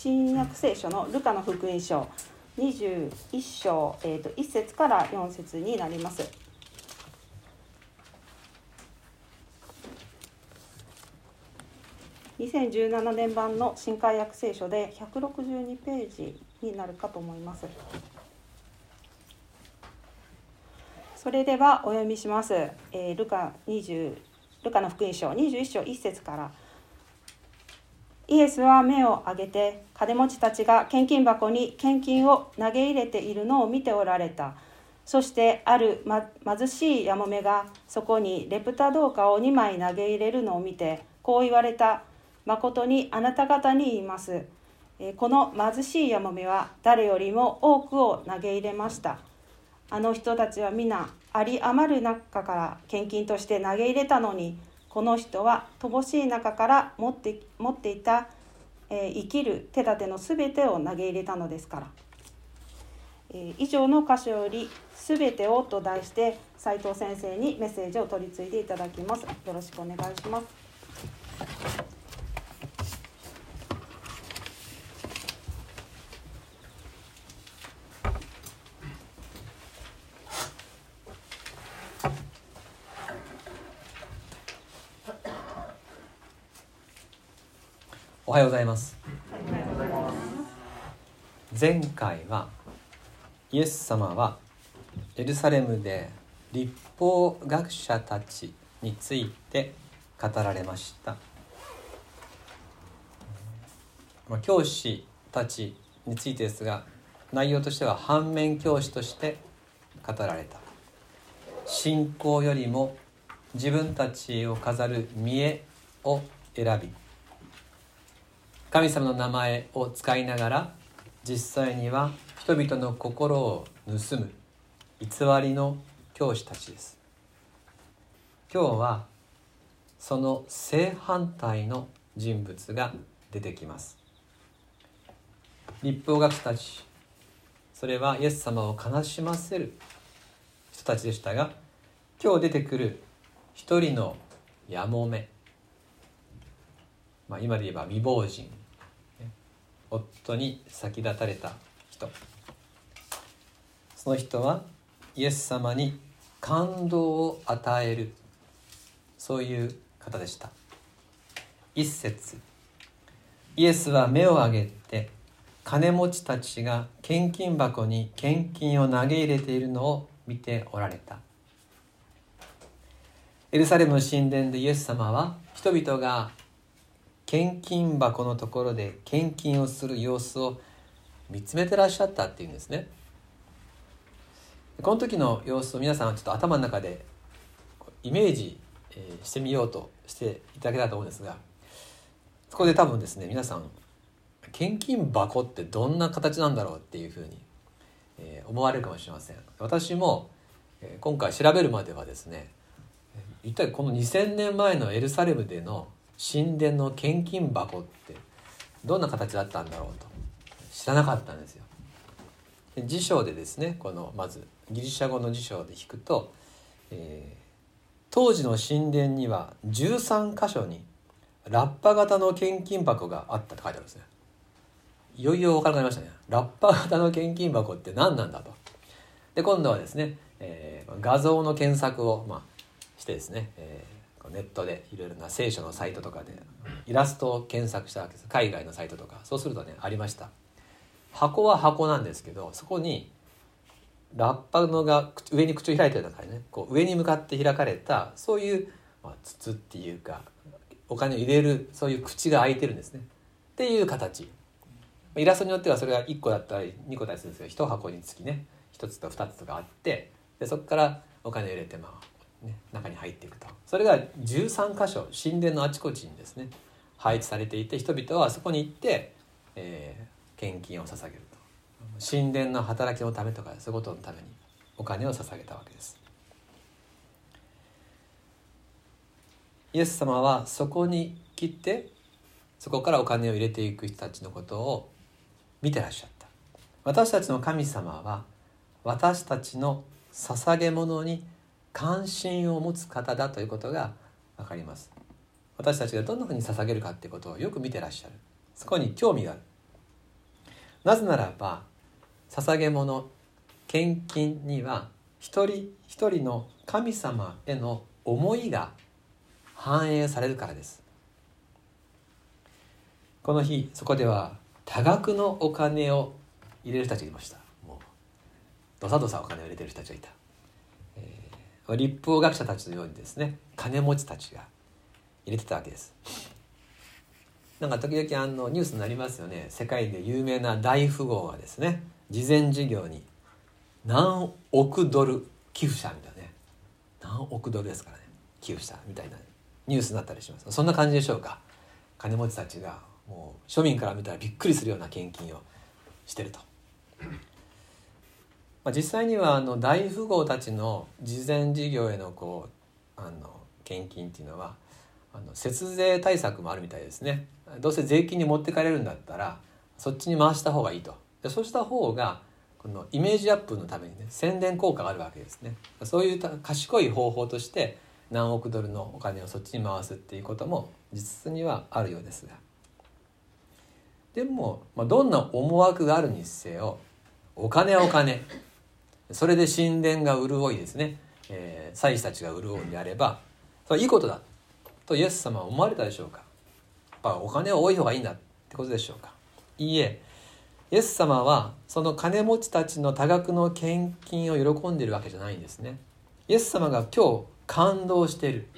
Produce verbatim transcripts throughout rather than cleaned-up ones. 新約聖書のルカの福音書にじゅういっ章、えー、といっ節からよん節になります。にせんじゅうななねん版の新改訳聖書でひゃくろくじゅうにページになるかと思います。それではお読みします。えー、ルカにじゅう、ルカの福音書にじゅういっ章いっ節から。イエスは目を上げて、金持ちたちが献金箱に献金を投げ入れているのを見ておられた。そしてある、ま、貧しいやもめがそこにレプタ銅貨をにまい投げ入れるのを見て、こう言われた。誠にあなた方に言います。この貧しいやもめは誰よりも多くを投げ入れました。あの人たちは皆あり余る中から献金として投げ入れたのに、この人は乏しい中から持って、持っていた、えー、生きる手立てのすべてを投げ入れたのですから。えー、以上の箇所よりすべてをと題して斉藤先生にメッセージを取り継いでいただきます。よろしくお願いします。おはようございます。前回はイエス様はエルサレムで立法学者たちについて語られました。教師たちについてですが、内容としては反面教師として語られた。信仰よりも自分たちを飾る見栄を選び、神様の名前を使いながら実際には人々の心を盗む偽りの教師たちです。今日はその正反対の人物が出てきます。立法学者たち、それはイエス様を悲しませる人たちでしたが、今日出てくる一人のやもめ、まあ、今で言えば未亡人、夫に先立たれた人、その人はイエス様に感動を与える、そういう方でした。一節、イエスは目を上げて金持ちたちが献金箱に献金を投げ入れているのを見ておられた。エルサレムの神殿でイエス様は人々が献金箱のところで献金をする様子を見つめてらっしゃったっていうんですね。この時の様子を皆さんちょっと頭の中でイメージしてみようとしていただけたらと思うんですが、そこで多分ですね、皆さん献金箱ってどんな形なんだろうっていうふうに思われるかもしれません。私も今回調べるまではですね、一体このにせんねんまえのエルサレムでの神殿の献金箱ってどんな形だったんだろうと知らなかったんですよ。で、辞書でですね、このまずギリシャ語の辞書で引くと、えー、当時の神殿にはじゅうさん箇所にラッパ型の献金箱があったと書いてあるんですね。いよいよ分からなくなりましたね。ラッパ型の献金箱って何なんだと。で、今度はですね、えー、画像の検索を、まあ、してですね、えーネットでいろいろな聖書のサイトとかでイラストを検索したわけです。海外のサイトとか、そうするとね、ありました。箱は箱なんですけど、そこにラッパのが上に口を開いてる中でね、こう上に向かって開かれた、そういう、まあ、筒っていうかお金を入れる、そういう口が開いてるんですねっていう形。イラストによってはそれがいっこだったりにこだったりするんですけど、いち箱につきね、ひとつとふたつとかあって、でそこからお金を入れて、まあね、中に入っていくと、それがじゅうさん箇所神殿のあちこちにですね配置されていて、人々はそこに行って、えー、献金を捧げると、神殿の働きのためとかそういうことのためにお金を捧げたわけです。イエス様はそこに来て、そこからお金を入れていく人たちのことを見てらっしゃった。私たちの神様は私たちの捧げ物に関心を持つ方だということが分かります。私たちがどんなふうに捧げるかということをよく見てらっしゃる。そこに興味がある。なぜならば捧げ物献金には一人一人の神様への思いが反映されるからです。この日そこでは多額のお金を入れる人たちがいました。もうどさどさお金を入れている人たちがいた、えー、律法学者たちのようにですね、金持ちたちが入れてたわけです。なんか時々あのニュースになりますよね。世界で有名な大富豪はですね、慈善事業に何億ドル寄付したみたいなね、何億ドルですからね、寄付したみたいなニュースになったりします。そんな感じでしょうか。金持ちたちがもう庶民から見たらびっくりするような献金をしてると。まあ、実際にはあの大富豪たちの慈善事業へのこうあの献金っていうのはあの節税対策もあるみたいですね。どうせ税金に持ってかれるんだったらそっちに回した方がいいと。でそうした方がこのイメージアップのためにね、宣伝効果があるわけですね。そういう賢い方法として何億ドルのお金をそっちに回すっていうことも実にはあるようですが、でも、まあ、どんな思惑があるにせよお金お金、それで神殿が潤いですね、えー、祭司たちが潤うんであればそれはいいことだとイエス様は思われたでしょうか。やっぱお金は多い方がいいんだってことでしょうか。いいえ、イエス様はその金持ちたちの多額の献金を喜んでいるわけじゃないんですね。イエス様が今日感動している、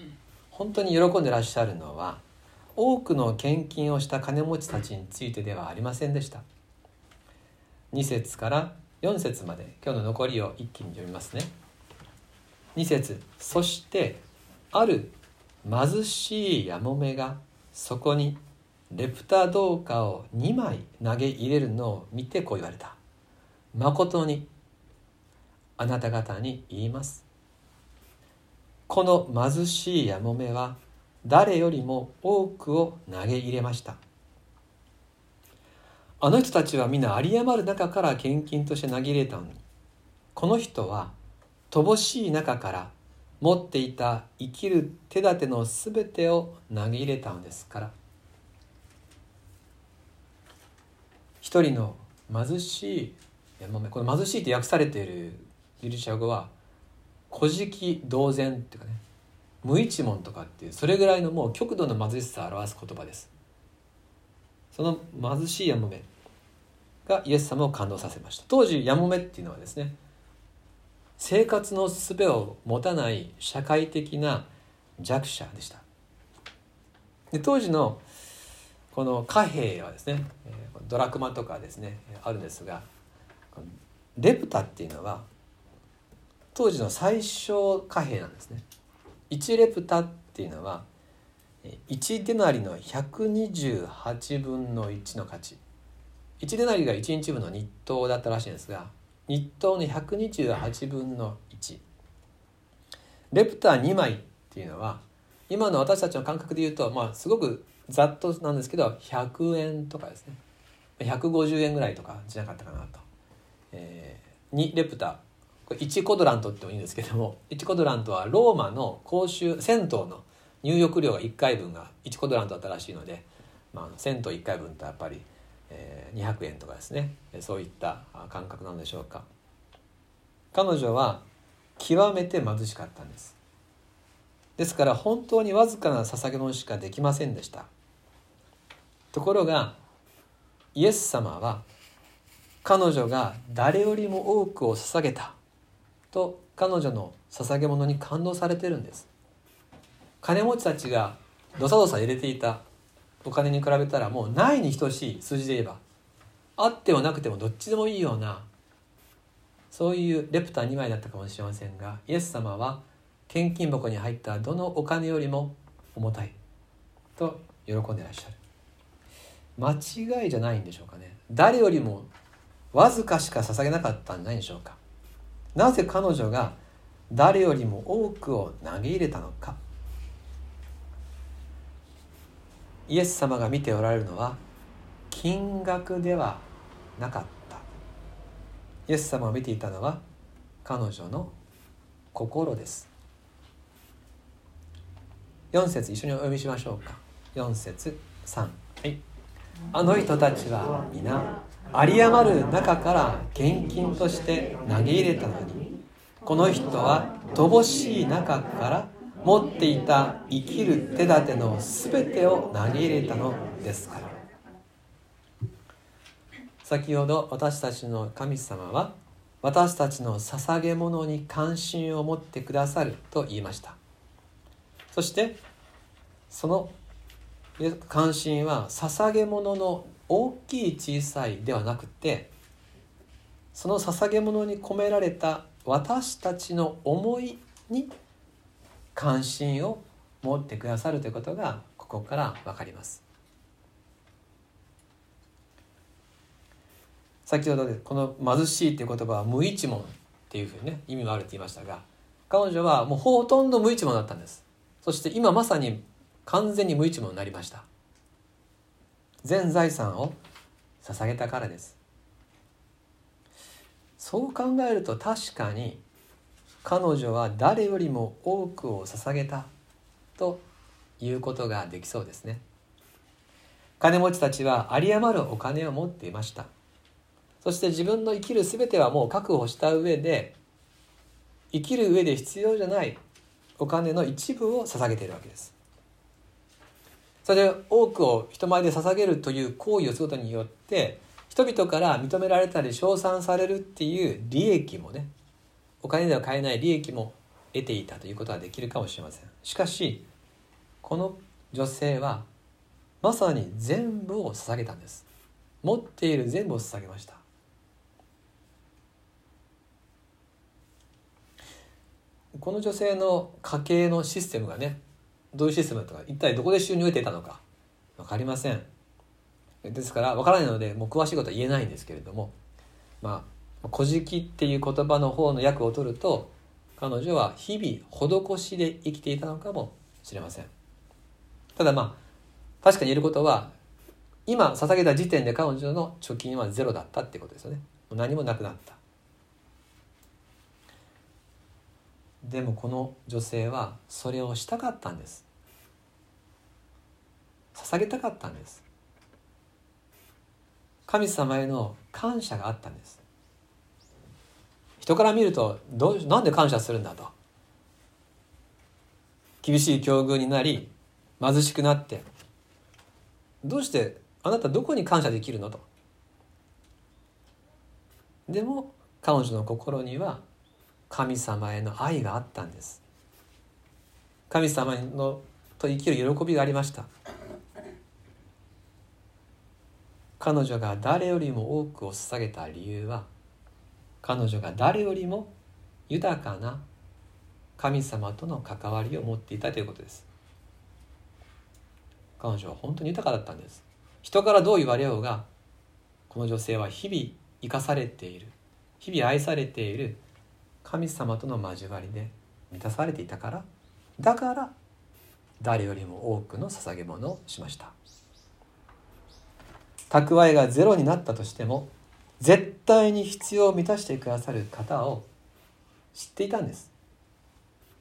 本当に喜んでらっしゃるのは多くの献金をした金持ちたちについてではありませんでした。に節からよん節まで今日の残りを一気に読みますね。に節、そしてある貧しいやもめがそこにレプタ銅貨をにまい投げ入れるのを見てこう言われた。誠にあなた方に言います、この貧しいやもめは誰よりも多くを投げ入れました。あの人たちはみんな有り余る中から献金として投げ入れたのに、この人は乏しい中から持っていた生きる手立てのすべてを投げ入れたのですから。一人の貧しいやもめ、この貧しいって訳されているギリシャ語は乞食同然っていうかね、無一文とかっていうそれぐらいのもう極度の貧しさを表す言葉です。その貧しいやもめがイエス様を感動させました。当時やもめっていうのはですね、生活の術を持たない社会的な弱者でした。で当時のこの貨幣はですね、ドラクマとかですねあるんですが、レプタっていうのは当時の最小貨幣なんですね。いちレプタっていうのはいちデナリのひゃくにじゅうはちぶんのいちの価値。いちデナリがいちにちぶんの日当だったらしいんですが、日当のひゃくにじゅうはちぶんのいち、レプターにまいっていうのは今の私たちの感覚で言うと、まあすごくざっとなんですけどひゃくえんとかですね、ひゃくごじゅうえんぐらいとかじゃなかったかなと、えー、にレプター、これいちコドラントってもいいんですけども、いちコドラントはローマの公衆銭湯の入浴料がいっかいぶんがいちコドラントだったらしいので、まあ、銭湯いっかいぶんとやっぱりにひゃくえんとかですね、そういった感覚なんでしょうか。彼女は極めて貧しかったんです。ですから本当にわずかな捧げ物しかできませんでした。ところがイエス様は彼女が誰よりも多くを捧げたと彼女の捧げ物に感動されてるんです。金持ちたちがどさどさ入れていたお金に比べたらもうないに等しい、数字で言えばあってもなくてもどっちでもいいような、そういうレプターにまいだったかもしれませんが、イエス様は献金箱に入ったどのお金よりも重たいと喜んでいらっしゃる。間違いじゃないんでしょうかね。誰よりもわずかしか捧げなかったんじゃないでしょうか。なぜ彼女が誰よりも多くを投げ入れたのか。イエス様が見ておられるのは金額ではなかった。イエス様を見ていたのは彼女の心です。よん節一緒にお読みしましょうか。よん節さん、はい、あの人たちは皆有り余る中から現金として投げ入れたのに、この人は乏しい中から持っていた生きる手立てのすべてを投げ入れたのですから。先ほど私たちの神様は私たちの捧げ物に関心を持ってくださると言いました。そしてその関心は捧げ物の大きい小さいではなくて、その捧げ物に込められた私たちの思いに関心を持ってくださるということがここからわかります。先ほどでこの貧しいという言葉は無一文っていうふうにね、意味もあると言いましたが、彼女はもうほとんど無一文だったんです。そして今まさに完全に無一文になりました。全財産を捧げたからです。そう考えると確かに彼女は誰よりも多くを捧げたということができそうですね。金持ちたちは有り余るお金を持っていました。そして自分の生きるすべてはもう確保した上で、生きる上で必要じゃないお金の一部を捧げているわけです。それで多くを人前で捧げるという行為をすることによって人々から認められたり称賛されるっていう利益もね、お金では買えない利益も得ていたということはできるかもしれません。しかしこの女性はまさに全部を捧げたんです。持っている全部を捧げました。この女性の家計のシステムがね、どういうシステムだったか、一体どこで収入を得ていたのか分かりません。ですから分からないのでもう詳しいことは言えないんですけれども、まあ「小食」っていう言葉の方の訳を取ると、彼女は日々施しで生きていたのかもしれません。ただまあ確かに言えることは、今捧げた時点で彼女の貯金はゼロだったってことですよね。何もなくなった。でもこの女性はそれをしたかったんです。捧げたかったんです。神様への感謝があったんです。人から見るとどう、なんで感謝するんだと、厳しい境遇になり貧しくなって、どうしてあなたどこに感謝できるのと。でも彼女の心には神様への愛があったんです。神様のと生きる喜びがありました。彼女が誰よりも多くを捧げた理由は、彼女が誰よりも豊かな神様との関わりを持っていたということです。彼女は本当に豊かだったんです。人からどう言われようが、この女性は日々生かされている、日々愛されている神様との交わりで満たされていたから、だから誰よりも多くの捧げ物をしました。蓄えがゼロになったとしても、絶対に必要を満たしてくださる方を知っていたんです。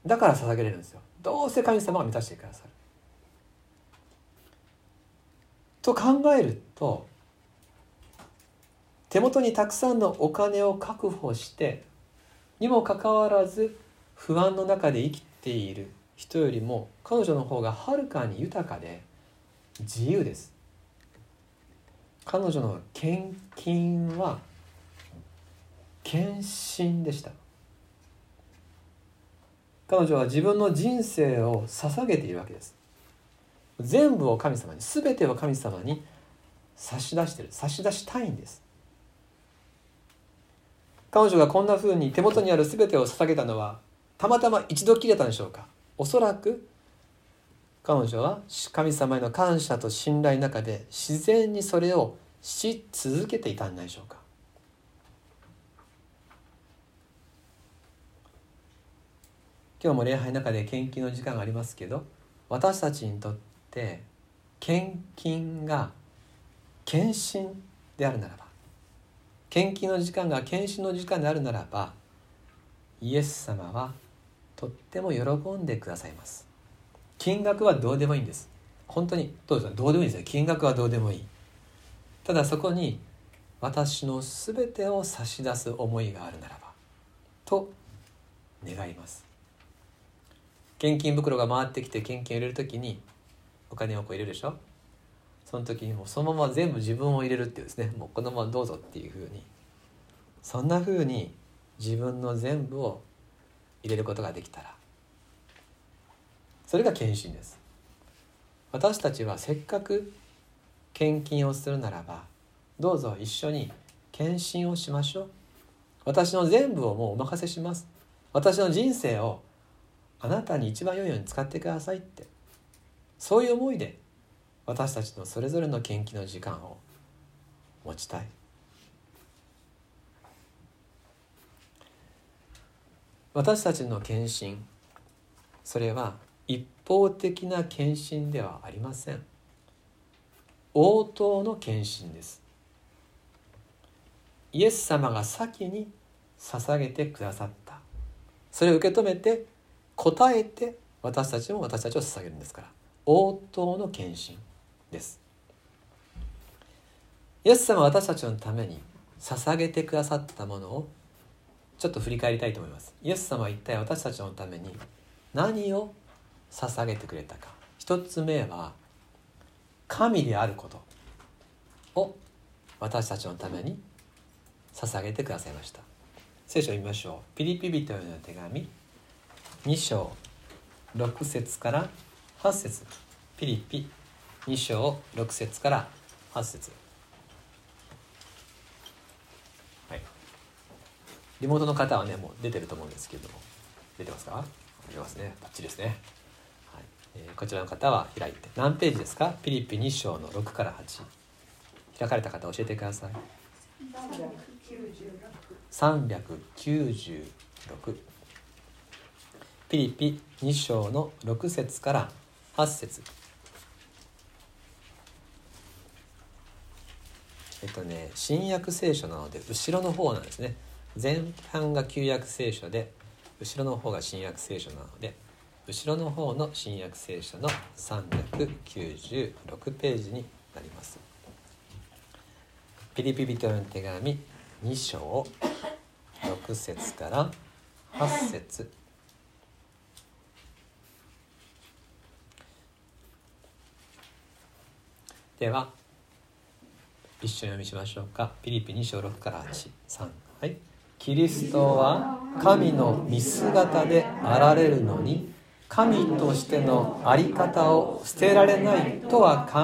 だから捧げれるんですよ。どうせ神様が満たしてくださる。と考えると、手元にたくさんのお金を確保して、にもかかわらず不安の中で生きている人よりも彼女の方がはるかに豊かで自由です。彼女の献金は献身でした。彼女は自分の人生を捧げているわけです。全部を神様に、全てを神様に差し出している、差し出したいんです。彼女がこんなふうに手元にある全てを捧げたのは、たまたま一度きりだったんでしょうか。おそらく彼女は神様への感謝と信頼の中で自然にそれをし続けていたんでしょうか。今日も礼拝の中で献金の時間がありますけど、私たちにとって献金が献身であるならば、献金の時間が献身の時間であるならば、イエス様はとっても喜んでくださいます。金額はどうでもいいんです。本当にどうですか。どうでもいいですよ。金額はどうでもいい。ただそこに私のすべてを差し出す思いがあるならばと願います。現金袋が回ってきて現金を入れるときにお金をこう入れるでしょ。その時にもうそのまま全部自分を入れるっていうですね、もうこのままどうぞっていうふうに、そんなふうに自分の全部を入れることができたら、それが献身です。私たちはせっかく献金をするならば、どうぞ一緒に献身をしましょう。私の全部をもうお任せします。私の人生をあなたに一番良いように使ってくださいって、そういう思いで私たちのそれぞれの献金の時間を持ちたい。私たちの献身、それは一方的な献身ではありません。応答の献身です。イエス様が先に捧げてくださった、それを受け止めて答えて、私たちも私たちを捧げるんですから、応答の献身です。イエス様は私たちのために捧げてくださったものをちょっと振り返りたいと思います。イエス様は一体私たちのために何を捧げてくれたか。一つ目は神であることを私たちのために捧げてくださいました。聖書を見ましょう。ピリピ人への手紙に章ろく節からはち節。ピリピに章ろく節からはち節、はい、リモートの方はねもう出てると思うんですけれども、出てますか？出てますね、バッチリですね、はい、えー、こちらの方は開いて何ページですか？ピリピに章のろくからはち、開かれた方教えてください。さんびゃくきゅうじゅうろく、ピリピに章のろく節からはち節。えっとね、新約聖書なので後ろの方なんですね。前半が旧約聖書で後ろの方が新約聖書なので、後ろの方の新約聖書のさんびゃくきゅうじゅうろくページになります。ピリピ人への手紙に章ろく節からはち節。では一緒に読みしましょうか。ピリピに章ろくからはち、さん、はい、キリストは神の見姿であられるのに、神としての在り方を捨てられないとは考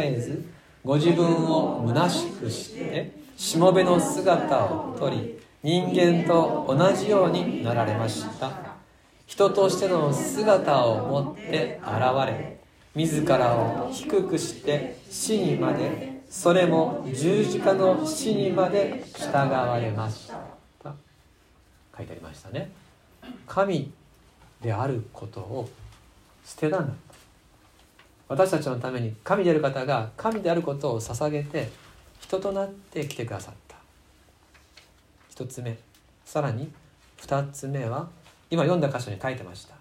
えず、ご自分を虚しくしてしもべの姿をとり、人間と同じようになられました。人としての姿を持って現れ、自らを低くして死にまで、それも十字架の死にまで従われました。書いてありましたね。神であることを捨てたんだ。私たちのために神である方が神であることを捧げて人となって来てくださった。一つ目、さらに二つ目は今読んだ箇所に書いてました。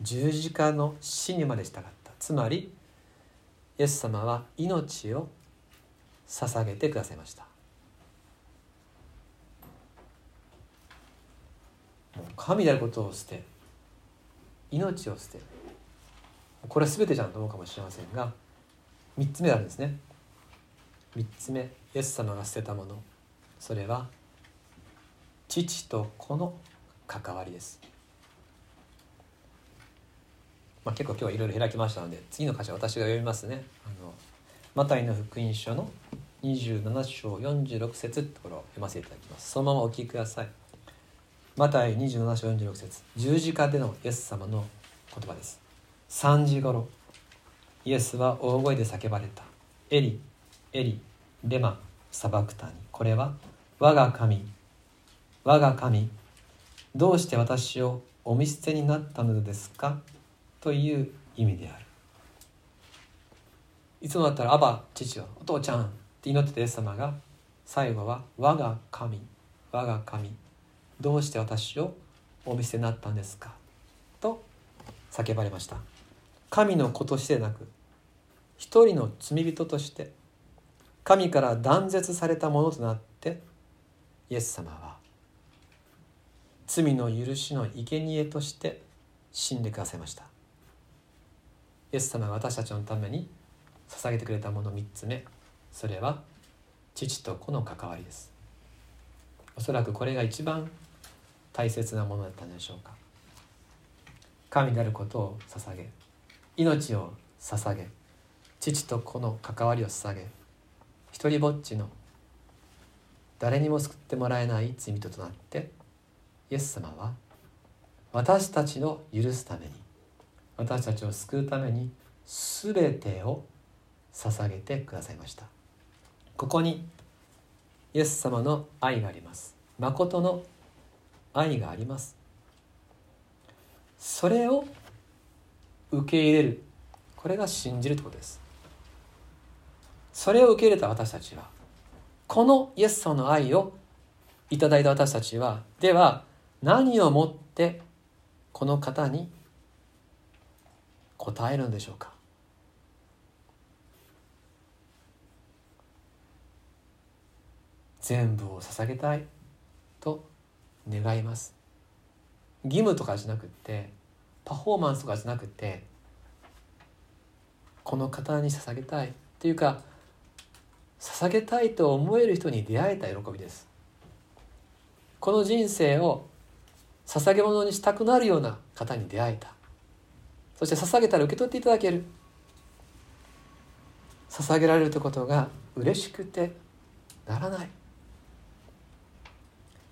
十字架の死にまで従った。つまりイエス様は命を捧げてくださいました。もう神であることを捨て、命を捨て、これは全てじゃんと思うかもしれませんが、みっつめあるんですね。みっつめ、イエス様が捨てたもの、それは父と子の関わりです。まあ、結構今日はいろいろ開きましたので、次の箇所私が読みますね。あのマタイの福音書のにじゅうなな章よんじゅうろく節ってところを読ませていただきます。そのままお聞きください。マタイにじゅうなな章よんじゅうろく節、十字架でのイエス様の言葉です。さんじごろイエスは大声で叫ばれた。エリエリレマサバクタニ、これは我が神我が神どうして私をお見捨てになったのですかという意味である。いつもだったらアバ父よお父ちゃんって祈ってたイエス様が、最後は我が神我が神どうして私をお見捨てになったんですかと叫ばれました。神の子としてなく、一人の罪人として、神から断絶されたものとなって、イエス様は罪の許しの生贄として死んでくださいました。イエス様が私たちのために捧げてくれたものみっつめ、それは父と子の関わりです。おそらくこれが一番大切なものだったんでしょうか。神であることを捧げ、命を捧げ、父と子の関わりを捧げ、一人ぼっちの誰にも救ってもらえない罪人となって、イエス様は私たちを許すために、私たちを救うために全てを捧げてくださいました。ここにイエス様の愛があります。誠の愛があります。それを受け入れる、これが信じるということです。それを受け入れた私たちは、このイエス様の愛をいただいた私たちは、では何をもってこの方に応えるのでしょうか。全部を捧げたいと願います。義務とかじゃなくて、パフォーマンスとかじゃなくて、この方に捧げたいというか、捧げたいと思える人に出会えた喜びです。この人生を捧げ物にしたくなるような方に出会えた、そして捧げたら受け取っていただける、捧げられるということが嬉しくてならない。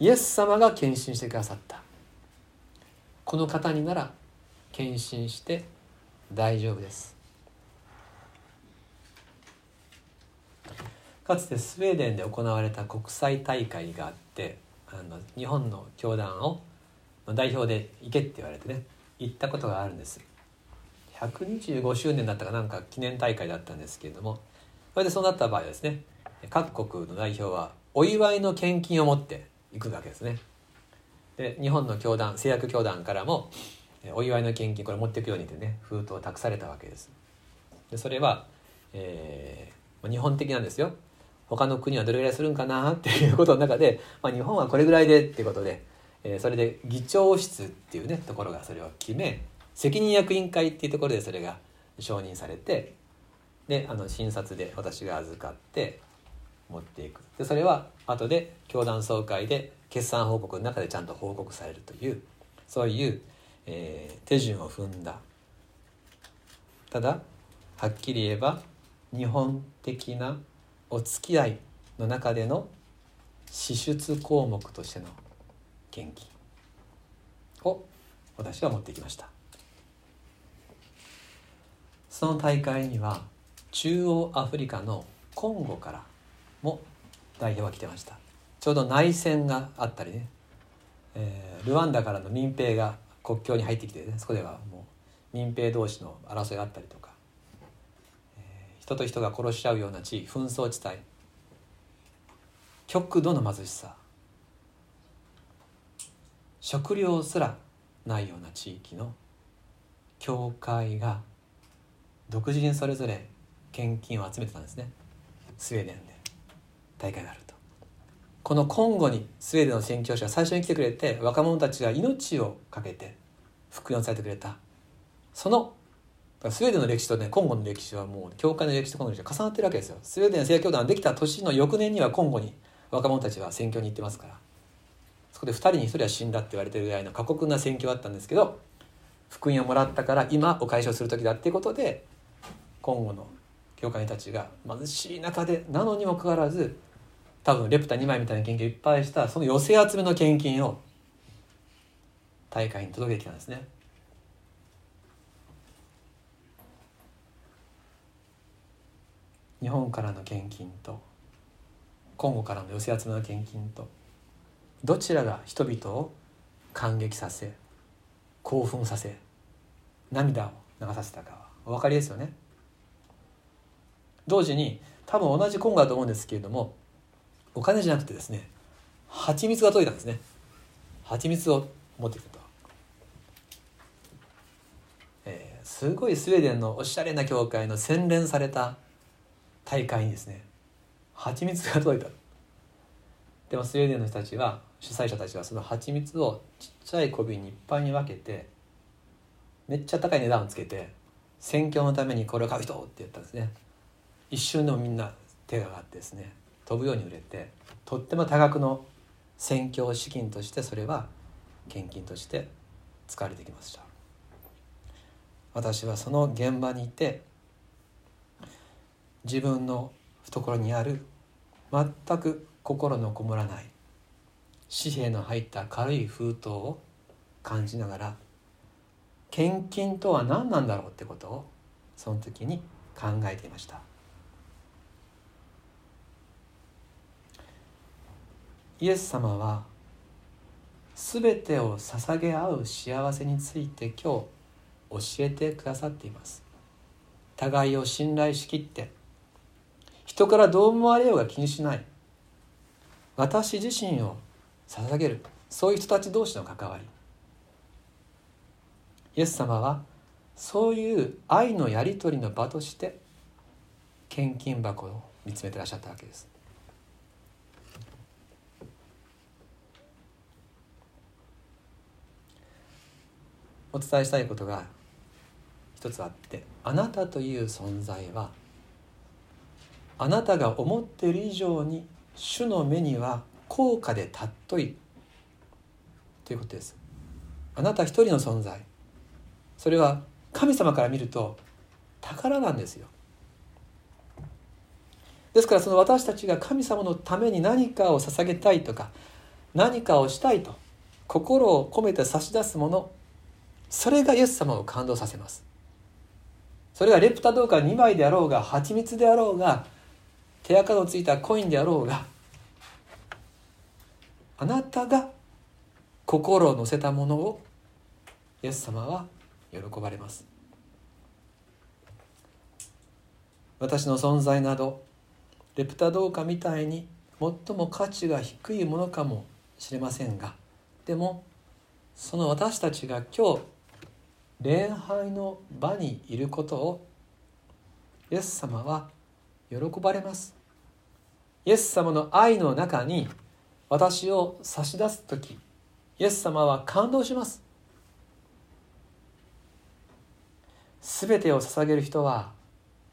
イエス様が献身してくださった、この方になら献身して大丈夫です。かつてスウェーデンで行われた国際大会があって、あの日本の教団を代表で行けって言われてね、行ったことがあるんです。ひゃくにじゅうごしゅうねんだったかなんか記念大会だったんですけれども、それでそうなった場合ですね、各国の代表はお祝いの献金を持っていくわけですね。で、日本の教団、製薬教団からもお祝いの献金、これ持っていくようにってね、封筒を託されたわけです。でそれは、えー、日本的なんですよ。他の国はどれぐらいするんかなっていうことの中で、まあ、日本はこれぐらいでっていうことで、えー、それで議長室っていうねところがそれを決め、責任役員会っていうところでそれが承認されて、であの診察で私が預かって持っていく。でそれは後で教団総会で決算報告の中でちゃんと報告されるという、そういう、えー、手順を踏んだ。ただはっきり言えば日本的なお付き合いの中での支出項目としての献金を私は持ってきました。その大会には中央アフリカのコンゴからも代表が来てました。ちょうど内戦があったりね、えー、ルワンダからの民兵が国境に入ってきて、ね、そこではもう民兵同士の争いがあったりとか、人と人が殺し合うような地位、紛争地帯、極度の貧しさ、食料すらないような地域の教会が独自にそれぞれ献金を集めてたんですね。スウェーデンで大会があると、このコンゴにスウェーデンの宣教師が最初に来てくれて、若者たちが命を懸けて復元されてくれた。そのスウェーデンの歴史とね、コンゴの歴史はもう教会の歴史とコンゴの歴史が重なってるわけですよ。スウェーデン聖教団ができた年の翌年にはコンゴに若者たちは宣教に行ってますから、そこでふたりにひとりは死んだって言われてるぐらいの過酷な宣教だったんですけど、福音をもらったから今お返しをする時だっていうことで、コンゴの教会たちが貧しい中でなのにもかかわらず、多分レプタにまいみたいな献金をいっぱいした、その寄せ集めの献金を大会に届けてきたんですね。日本からの献金とコンゴからの寄せ集めの献金と、どちらが人々を感激させ、興奮させ、涙を流させたかはお分かりですよね。同時に多分同じコンゴだと思うんですけれども、お金じゃなくてですね、蜂蜜が届いたんですね。蜂蜜を持ってきたと、えー、すごいスウェーデンのおしゃれな教会の洗練された大会にですね、蜂蜜が届いた。でもスウェーデンの人たちは、主催者たちはその蜂蜜をちっちゃい小瓶にいっぱいに分けて、めっちゃ高い値段をつけて、宣教のためにこれを買う人って言ったんですね。一瞬でもみんな手が上がってですね、飛ぶように売れて、とっても多額の宣教資金としてそれは献金として使われてきました。私はその現場にいて、自分の懐にある全く心のこもらない紙幣の入った軽い封筒を感じながら、献金とは何なんだろうってことをその時に考えていました。イエス様は全てを捧げ合う幸せについて今日教えてくださっています。互いを信頼しきって、人からどう思われようが気にしない、私自身を捧げる、そういう人たち同士の関わり。イエス様はそういう愛のやり取りの場として献金箱を見つめてらっしゃったわけです。お伝えしたいことが一つあって、あなたという存在は、あなたが思っている以上に主の目には高価で尊いということです。あなた一人の存在、それは神様から見ると宝なんですよ。ですから、その私たちが神様のために何かを捧げたいとか、何かをしたいと心を込めて差し出すもの、それがイエス様を感動させます。それがレプタどうかにまいであろうが、蜂蜜であろうが、手垢のついたコインであろうが、あなたが心を乗せたものをイエス様は喜ばれます。私の存在などレプタどうかみたいに最も価値が低いものかもしれませんが、でもその私たちが今日礼拝の場にいることをイエス様は喜ばれます。イエス様の愛の中に私を差し出すとき、イエス様は感動します。すべてを捧げる人は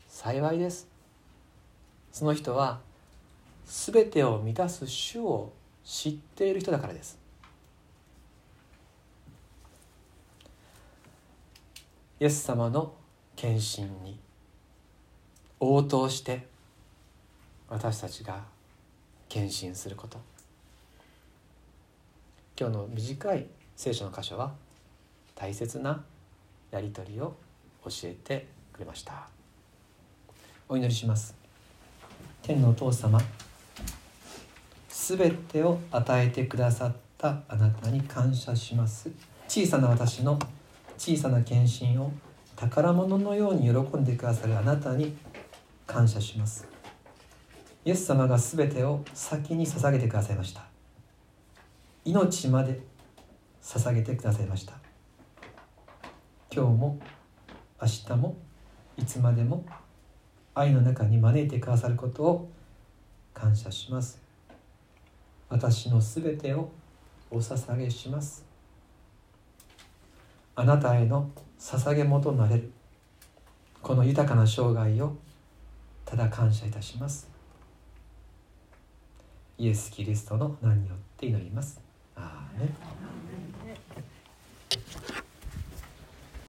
幸いです。その人はすべてを満たす主を知っている人だからです。イエス様の献身に応答して私たちが献身すること。今日の短い聖書の箇所は大切なやり取りを教えてくれました。お祈りします。天のお父様、すべてを与えてくださったあなたに感謝します。小さな私の小さな献身を宝物のように喜んでくださるあなたに感謝します。イエス様がすべてを先に捧げてくださいました。命まで捧げてくださいました。今日も明日もいつまでも愛の中に招いてくださることを感謝します。私のすべてをお捧げします。あなたへの捧げ元となれるこの豊かな生涯をただ感謝いたします。イエス・キリストの名によって祈ります。アーメン。